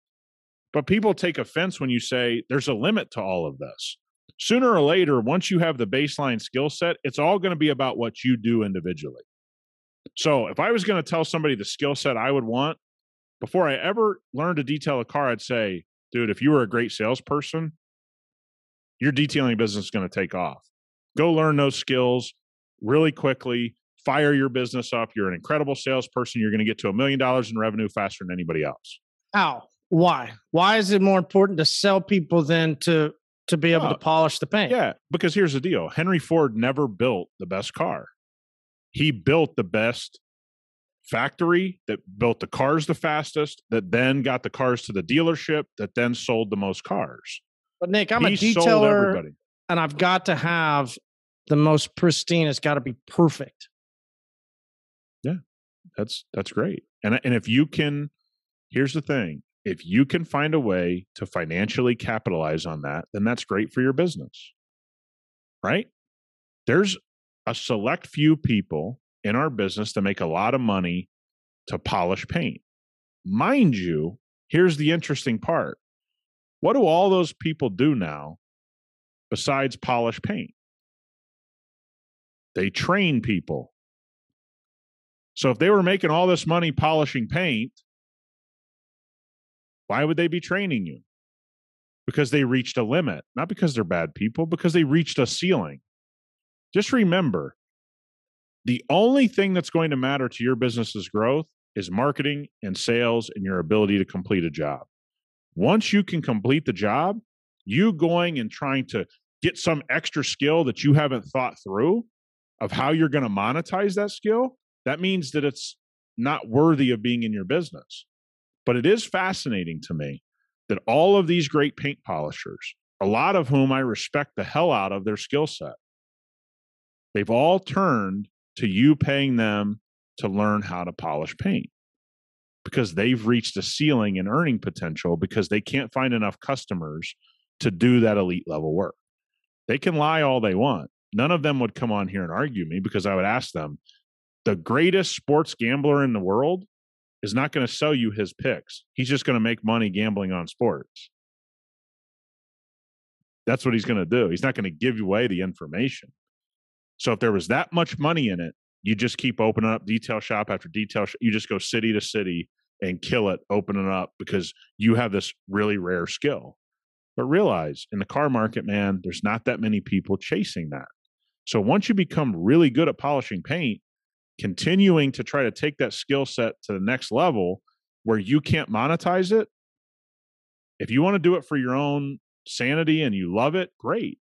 but people take offense when you say there's a limit to all of this. Sooner or later, once you have the baseline skill set, it's all going to be about what you do individually. So if I was going to tell somebody the skill set I would want, before I ever learned to detail a car, I'd say, dude, if you were a great salesperson, your detailing business is going to take off. Go learn those skills really quickly. Fire your business up. You're an incredible salesperson. You're going to get to a million dollars in revenue faster than anybody else. How? Why? Why is it more important to sell people than to, to be able oh, to polish the paint? Yeah, because here's the deal. Henry Ford never built the best car. He built the best factory that built the cars the fastest, that then got the cars to the dealership, that then sold the most cars. But Nick, I'm he a detailer, and I've got to have the most pristine. It's got to be perfect. Yeah, that's that's great. And, and if you can, here's the thing. If you can find a way to financially capitalize on that, then that's great for your business, right? There's a select few people in our business that make a lot of money to polish paint. Mind you, here's the interesting part. What do all those people do now besides polish paint? They train people. So if they were making all this money polishing paint, why would they be training you? Because they reached a limit, not because they're bad people, because they reached a ceiling. Just remember, the only thing that's going to matter to your business's growth is marketing and sales and your ability to complete a job. Once you can complete the job, you going and trying to get some extra skill that you haven't thought through of how you're going to monetize that skill, that means that it's not worthy of being in your business. But it is fascinating to me that all of these great paint polishers, a lot of whom I respect the hell out of their skill set, they've all turned to you paying them to learn how to polish paint because they've reached a ceiling in earning potential because they can't find enough customers to do that elite level work. They can lie all they want. None of them would come on here and argue me because I would ask them, the greatest sports gambler in the world is not going to sell you his picks. He's just going to make money gambling on sports. That's what he's going to do. He's not going to give away the information. So if there was that much money in it, you just keep opening up detail shop after detail shop. You just go city to city and kill it, open it up because you have this really rare skill. But realize in the car market, man, there's not that many people chasing that. So once you become really good at polishing paint, continuing to try to take that skill set to the next level where you can't monetize it. If you want to do it for your own sanity and you love it, great.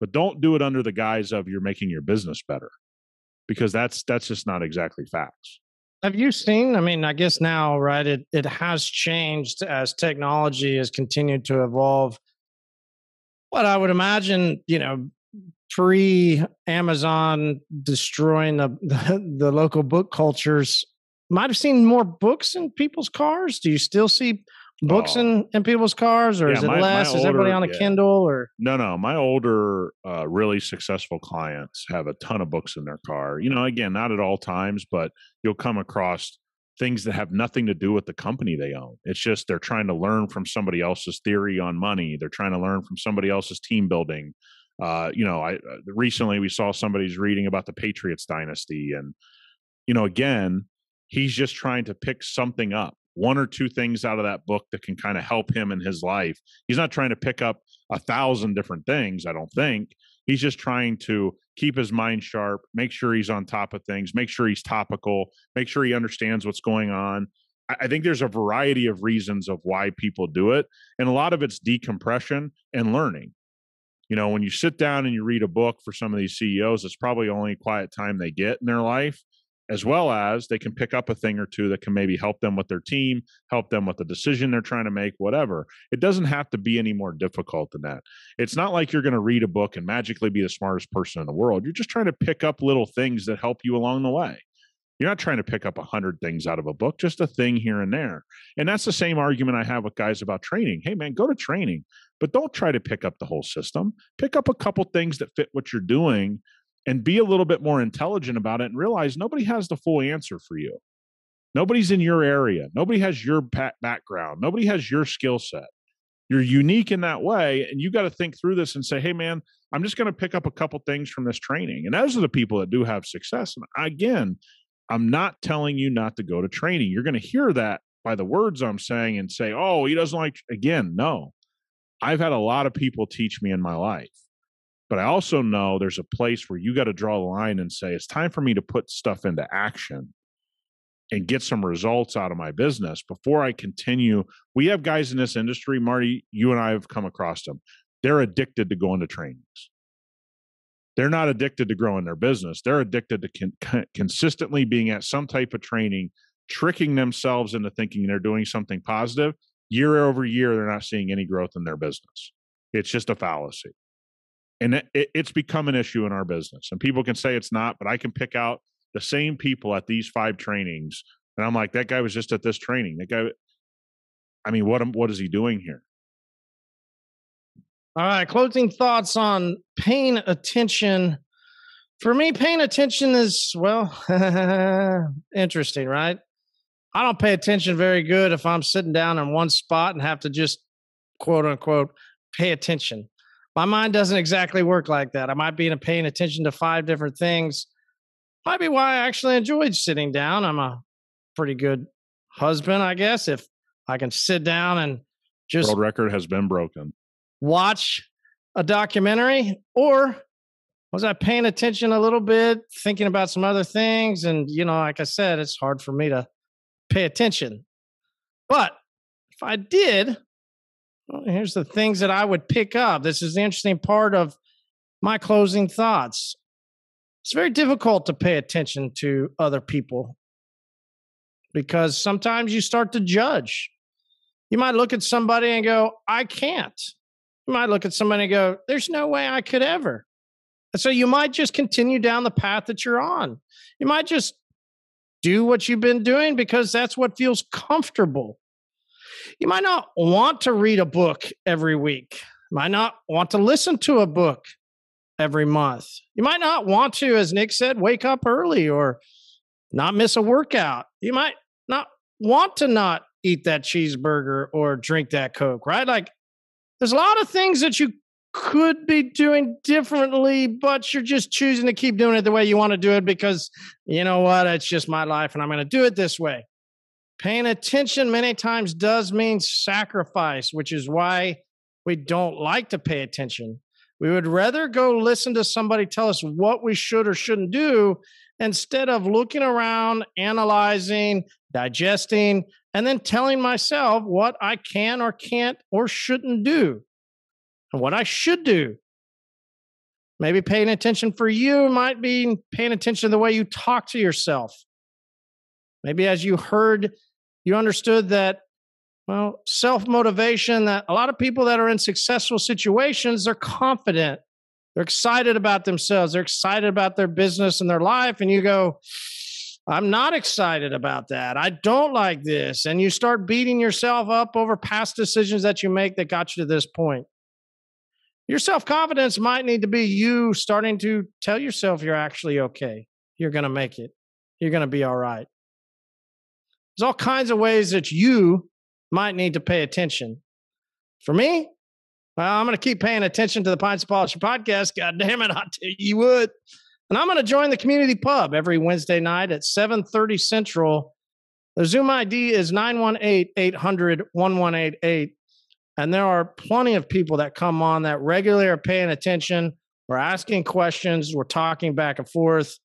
But don't do it under the guise of you're making your business better because that's that's just not exactly facts. Have you seen, I mean, I guess now, right, it, it has changed as technology has continued to evolve. What I would imagine, you know, pre-Amazon destroying the, the the local book cultures, might have seen more books in people's cars. Do you still see books oh. in, in people's cars, or yeah, is it my, less? My older, is everybody on a yeah. Kindle? Or no, no. My older, uh, really successful clients have a ton of books in their car. You know, again, not at all times, but you'll come across things that have nothing to do with the company they own. It's just they're trying to learn from somebody else's theory on money. They're trying to learn from somebody else's team building. Uh, you know, I recently we saw somebody's reading about the Patriots dynasty, and you know, again, he's just trying to pick something up, one or two things out of that book that can kind of help him in his life. He's not trying to pick up a thousand different things, I don't think. He's just trying to keep his mind sharp, make sure he's on top of things, make sure he's topical, make sure he understands what's going on. I think there's a variety of reasons of why people do it. And a lot of it's decompression and learning. You know, when you sit down and you read a book for some of these C E Os, it's probably the only quiet time they get in their life, as well as they can pick up a thing or two that can maybe help them with their team, help them with the decision they're trying to make, whatever. It doesn't have to be any more difficult than that. It's not like you're going to read a book and magically be the smartest person in the world. You're just trying to pick up little things that help you along the way. You're not trying to pick up a hundred things out of a book, just a thing here and there. And that's the same argument I have with guys about training. Hey man, go to training, but don't try to pick up the whole system. Pick up a couple things that fit what you're doing and be a little bit more intelligent about it and realize nobody has the full answer for you. Nobody's in your area. Nobody has your background. Nobody has your skill set. You're unique in that way. And you got to think through this and say, hey man, I'm just going to pick up a couple things from this training. And those are the people that do have success. And again, I'm not telling you not to go to training. You're going to hear that by the words I'm saying and say, oh, he doesn't like, again, no. I've had a lot of people teach me in my life, but I also know there's a place where you got to draw the line and say, it's time for me to put stuff into action and get some results out of my business before I continue. We have guys in this industry, Marty, you and I have come across them. They're addicted to going to trainings. They're not addicted to growing their business. They're addicted to con- con- consistently being at some type of training, tricking themselves into thinking they're doing something positive. Year over year, they're not seeing any growth in their business. It's just a fallacy. And it, it, it's become an issue in our business. And people can say it's not, but I can pick out the same people at these five trainings. And I'm like, that guy was just at this training. That guy, I mean, what, what is he doing here? All right, closing thoughts on paying attention. For me, paying attention is, well, interesting, right? I don't pay attention very good if I'm sitting down in one spot and have to just, quote unquote, pay attention. My mind doesn't exactly work like that. I might be paying attention to five different things. Might be why I actually enjoyed sitting down. I'm a pretty good husband, I guess, if I can sit down and just... World record has been broken. Watch a documentary, or was I paying attention a little bit, thinking about some other things? And, you know, like I said, it's hard for me to pay attention. But if I did, well, here's the things that I would pick up. This is the interesting part of my closing thoughts. It's very difficult to pay attention to other people because sometimes you start to judge. You might look at somebody and go, I can't. You might look at somebody and go, there's no way I could ever. And so you might just continue down the path that you're on. You might just do what you've been doing because that's what feels comfortable. You might not want to read a book every week. You might not want to listen to a book every month. You might not want to, as Nick said, wake up early or not miss a workout. You might not want to not eat that cheeseburger or drink that Coke, right? Like, there's a lot of things that you could be doing differently, but you're just choosing to keep doing it the way you want to do it because, you know what, it's just my life and I'm going to do it this way. Paying attention many times does mean sacrifice, which is why we don't like to pay attention. We would rather go listen to somebody tell us what we should or shouldn't do instead of looking around, analyzing, digesting, and then telling myself what I can or can't or shouldn't do and what I should do. Maybe paying attention for you might be paying attention to the way you talk to yourself. Maybe as you heard, you understood that, well, self-motivation, that a lot of people that are in successful situations, they're confident. They're excited about themselves. They're excited about their business and their life. And you go, I'm not excited about that. I don't like this. And you start beating yourself up over past decisions that you make that got you to this point. Your self-confidence might need to be you starting to tell yourself you're actually okay. You're going to make it. You're going to be all right. There's all kinds of ways that you might need to pay attention. For me, well, I'm going to keep paying attention to the Pints and Polishing Podcast. God damn it, I tell you what. And I'm going to join the community pub every Wednesday night at seven thirty Central. The Zoom I D is nine one eight, eight hundred, one one eight eight. And there are plenty of people that come on that regularly are paying attention. We're asking questions. We're talking back and forth.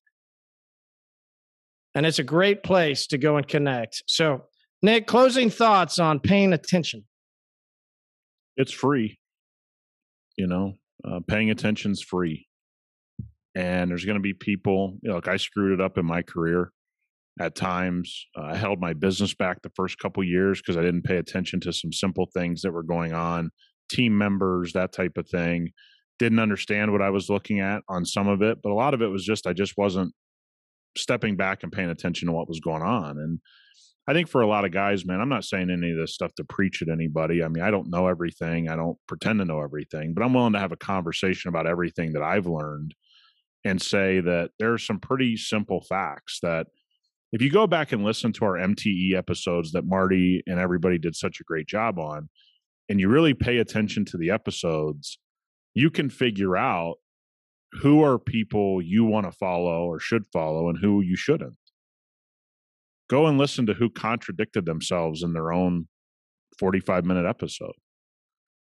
And it's a great place to go and connect. So, Nick, closing thoughts on paying attention. It's free. You know, uh, paying attention's free. And there's going to be people, you know, like I screwed it up in my career at times. Uh, I held my business back the first couple of years because I didn't pay attention to some simple things that were going on, team members, that type of thing. Didn't understand what I was looking at on some of it, but a lot of it was just, I just wasn't stepping back and paying attention to what was going on. And I think for a lot of guys, man, I'm not saying any of this stuff to preach at anybody. I mean, I don't know everything. I don't pretend to know everything, but I'm willing to have a conversation about everything that I've learned and say that there are some pretty simple facts that if you go back and listen to our M T E episodes that Marty and everybody did such a great job on, and you really pay attention to the episodes, you can figure out who are people you want to follow or should follow and who you shouldn't. Go and listen to who contradicted themselves in their own forty-five minute episode.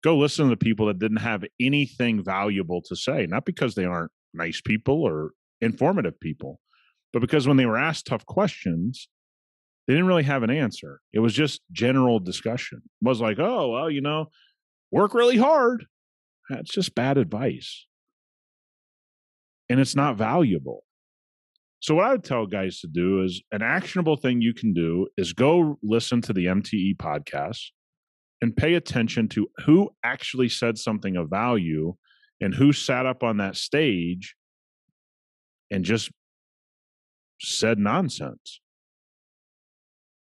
Go listen to the people that didn't have anything valuable to say, not because they aren't nice people or informative people, but because when they were asked tough questions, they didn't really have an answer. It was just general discussion. It was like, oh, well, you know, work really hard. That's just bad advice. And it's not valuable. So what I would tell guys to do is an actionable thing you can do is go listen to the M T E podcast and pay attention to who actually said something of value and who sat up on that stage and just said nonsense,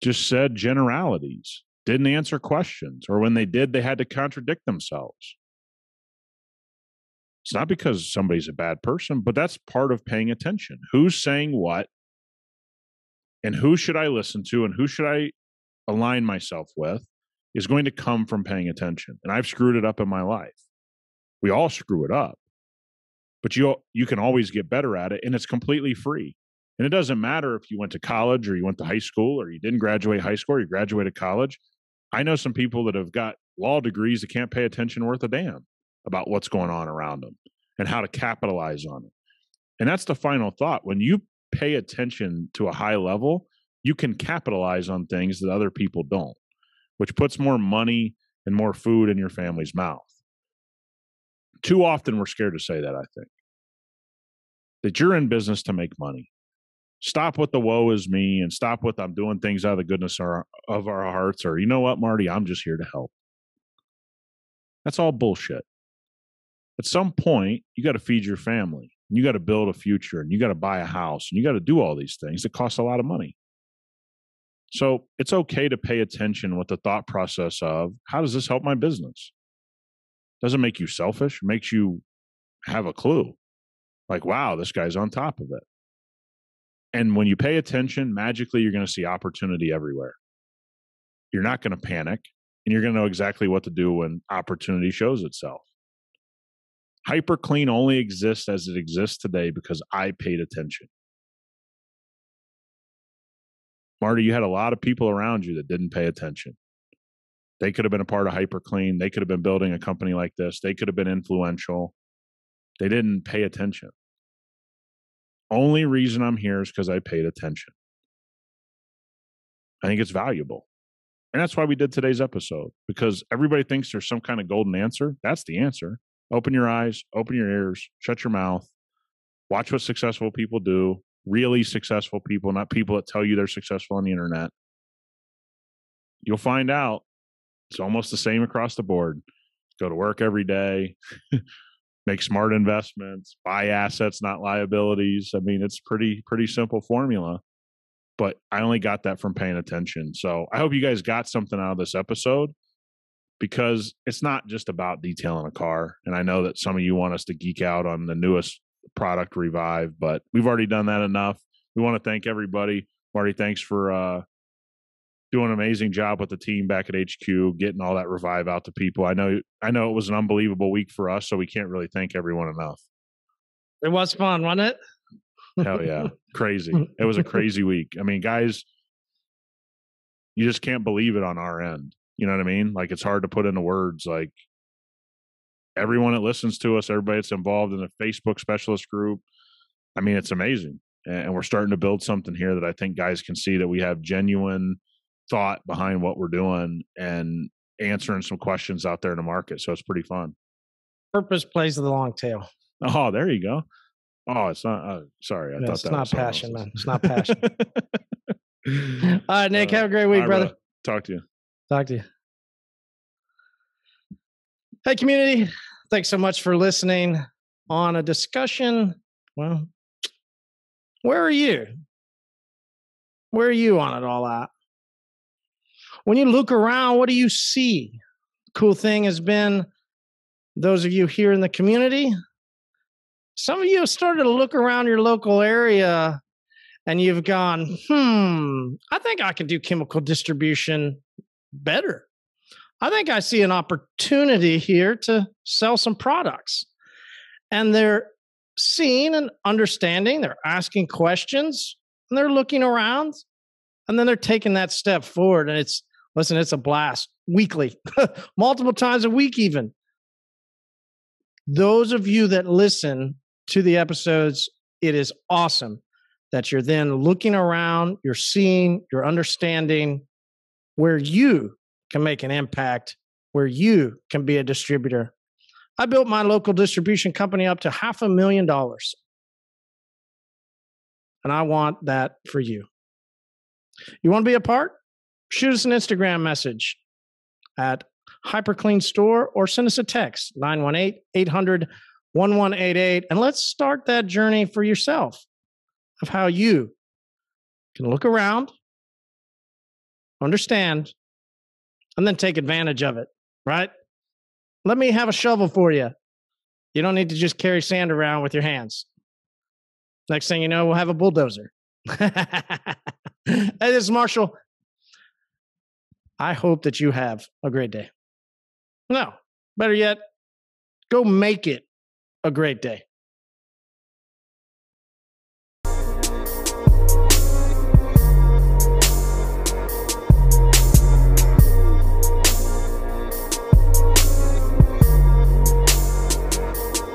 just said generalities, didn't answer questions, or when they did, they had to contradict themselves. It's not because somebody's a bad person, but that's part of paying attention. Who's saying what and who should I listen to and who should I align myself with is going to come from paying attention. And I've screwed it up in my life. We all screw it up, but you, you can always get better at it, and it's completely free. And it doesn't matter if you went to college or you went to high school or you didn't graduate high school or you graduated college. I know some people that have got law degrees that can't pay attention worth a damn about what's going on around them and how to capitalize on it. And that's the final thought. When you pay attention to a high level, you can capitalize on things that other people don't, which puts more money and more food in your family's mouth. Too often we're scared to say that, I think, that you're in business to make money. Stop with the woe is me and stop with I'm doing things out of the goodness of our hearts, or you know what, Marty, I'm just here to help. That's all bullshit. At some point, you got to feed your family, and you got to build a future, and you got to buy a house, and you got to do all these things that cost a lot of money. So it's okay to pay attention with the thought process of, how does this help my business? Doesn't make you selfish. It makes you have a clue. Like, wow, this guy's on top of it. And when you pay attention, magically, you're going to see opportunity everywhere. You're not going to panic, and you're going to know exactly what to do when opportunity shows itself. HyperClean only exists as it exists today because I paid attention. Marty, you had a lot of people around you that didn't pay attention. They could have been a part of HyperClean. They could have been building a company like this. They could have been influential. They didn't pay attention. Only reason I'm here is because I paid attention. I think it's valuable. And that's why we did today's episode, because everybody thinks there's some kind of golden answer. That's the answer. Open your eyes, open your ears, shut your mouth, watch what successful people do, really successful people, not people that tell you they're successful on the internet. You'll find out it's almost the same across the board. Go to work every day, make smart investments, buy assets, not liabilities. I mean, it's pretty, pretty simple formula, but I only got that from paying attention. So I hope you guys got something out of this episode, because it's not just about detailing a car. And I know that some of you want us to geek out on the newest product, Revive, but we've already done that enough. We want to thank everybody. Marty, thanks for uh, doing an amazing job with the team back at H Q, getting all that revive out to people. I know, I know it was an unbelievable week for us, so we can't really thank everyone enough. It was fun, wasn't it? Hell yeah. Crazy. It was a crazy week. I mean, guys, you just can't believe it on our end. You know what I mean? Like, it's hard to put into words. Like, everyone that listens to us, everybody that's involved in the Facebook specialist group. I mean, it's amazing. And we're starting to build something here that I think guys can see that we have genuine thought behind what we're doing and answering some questions out there in the market. So it's pretty fun. Purpose plays to the long tail. Oh, there you go. Oh, it's not. Uh, sorry. I no, thought it's that not was passion, man. It's not passion. All right, Nick, uh, have a great week, brother. brother. Talk to you. Talk to you. Hey, community. Thanks so much for listening on a discussion. Well, where are you? Where are you on it all out? When you look around, what do you see? Cool thing has been those of you here in the community. Some of you have started to look around your local area and you've gone, hmm, I think I can do chemical distribution better. I think I see an opportunity here to sell some products. And they're seeing and understanding, they're asking questions, and they're looking around, and then they're taking that step forward. And it's, listen, it's a blast weekly, multiple times a week even. Those of you that listen to the episodes, it is awesome that you're then looking around, you're seeing, you're understanding where you can make an impact, where you can be a distributor. I built my local distribution company up to half a million dollars. And I want that for you. You want to be a part? Shoot us an Instagram message at HyperClean Store or send us a text, nine one eight, eight hundred, eleven eighty-eight. And let's start that journey for yourself of how you can look around, understand, and then take advantage of it, right? Let me have a shovel for you. You don't need to just carry sand around with your hands. Next thing you know, we'll have a bulldozer. Hey, this is Marshall. I hope that you have a great day. No, better yet, go make it a great day.